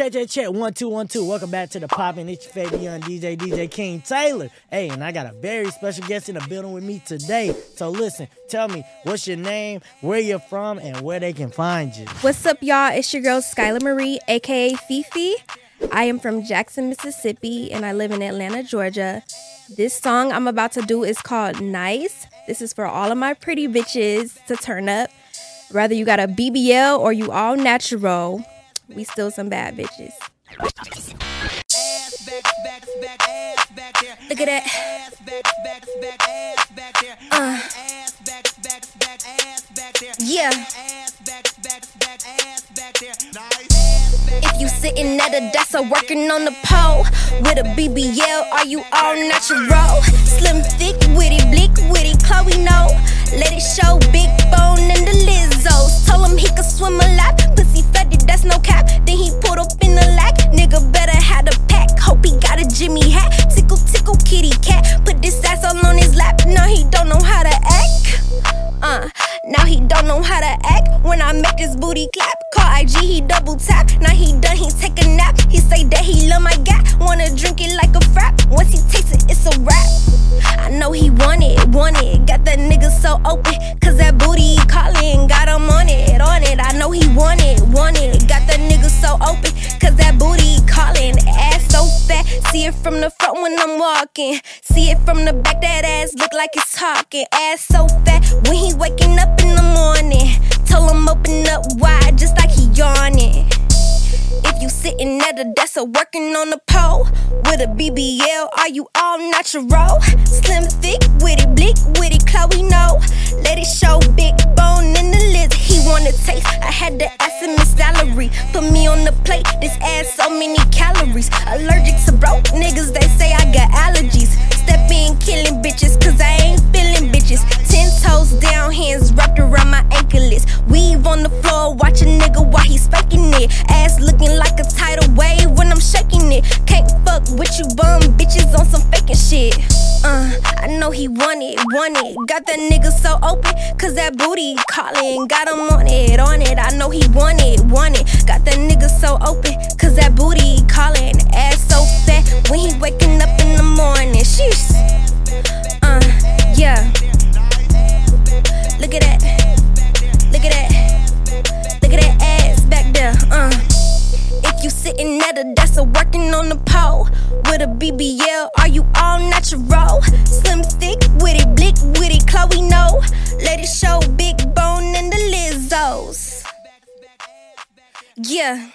Check. 1, 2, 1, 2. Welcome back to the Poppin'. It's your favorite young DJ, DJ King Taylor. Hey, and I got a very special guest in the building with me today. So listen, tell me what's your name, where you're from, and where they can find you. What's up, y'all? It's your girl Skylar Marie, aka Fifi. I am from Jackson, Mississippi, and I live in Atlanta, Georgia. This song I'm about to do is called Nice. This is for all of my pretty bitches to turn up. Whether you got a BBL or you all natural, we still some bad bitches. Look at that. Yeah. If you sitting at a desk or working on the pole with a BBL, are you all natural? Slim, thick, witty, bleak, witty, Chloe, no. Let it show, big bone and the Lizzo's. Told him he could swim a lot, pussy fetty, that's no cap. Then he pulled up in the lack, nigga better had a pack. Hope he got a Jimmy hat, tickle, tickle, kitty cat. Put this ass all on his lap, now he don't know how to act. Now he don't know how to act. When I make his booty clap, call IG, he double tap. Now he done, he take a nap. He say that he love my gap, wanna drink it like a frap. Once he takes it, it's a wrap. I know he want it. Got that nigga so open, cause that booty calling, got him on it. I know he want it. Got that nigga so open, cause that booty calling. Ass so fat, see it from the front when I'm walking. See it from the back, that ass look like it's talking. Ass so fat, when he waking up in the morning, told him open up wide, just like he yawning. If you sitting at a desk or working on a pole with a BBL, are you all natural? Slim, thick, witty, bleak, witty, Chloe, no. Let it show, big bone in the lips. He wanna taste, I had to ask him his salary. Put me on the plate, this ass so many calories. Allergic to broke niggas, they say I got allergies. Step in, killing bitches, cause I ain't feeling bitches. 10 toes down, hands wrapped around my anklets. Weave on the floor, watch a nigga while he spanking it. Ass looking like a tidal wave when I'm shaking it. Can't fuck with you bum bitches on some faking shit. I know he want it. Got that nigga so open, cause that booty calling, got him on it. I know he want it. Got that nigga so open, cause that booty calling. Ass so fat, when he waking up in the morning. Sheesh. Yeah. Look at that. Look at that. Look at that ass back there. If you sitting at a desk or working on the pole with a BBL, are you all natural? Slim, thick, witty, blick, witty, Chloe, no. Let it show, big bone and the Lizzo's. Yeah.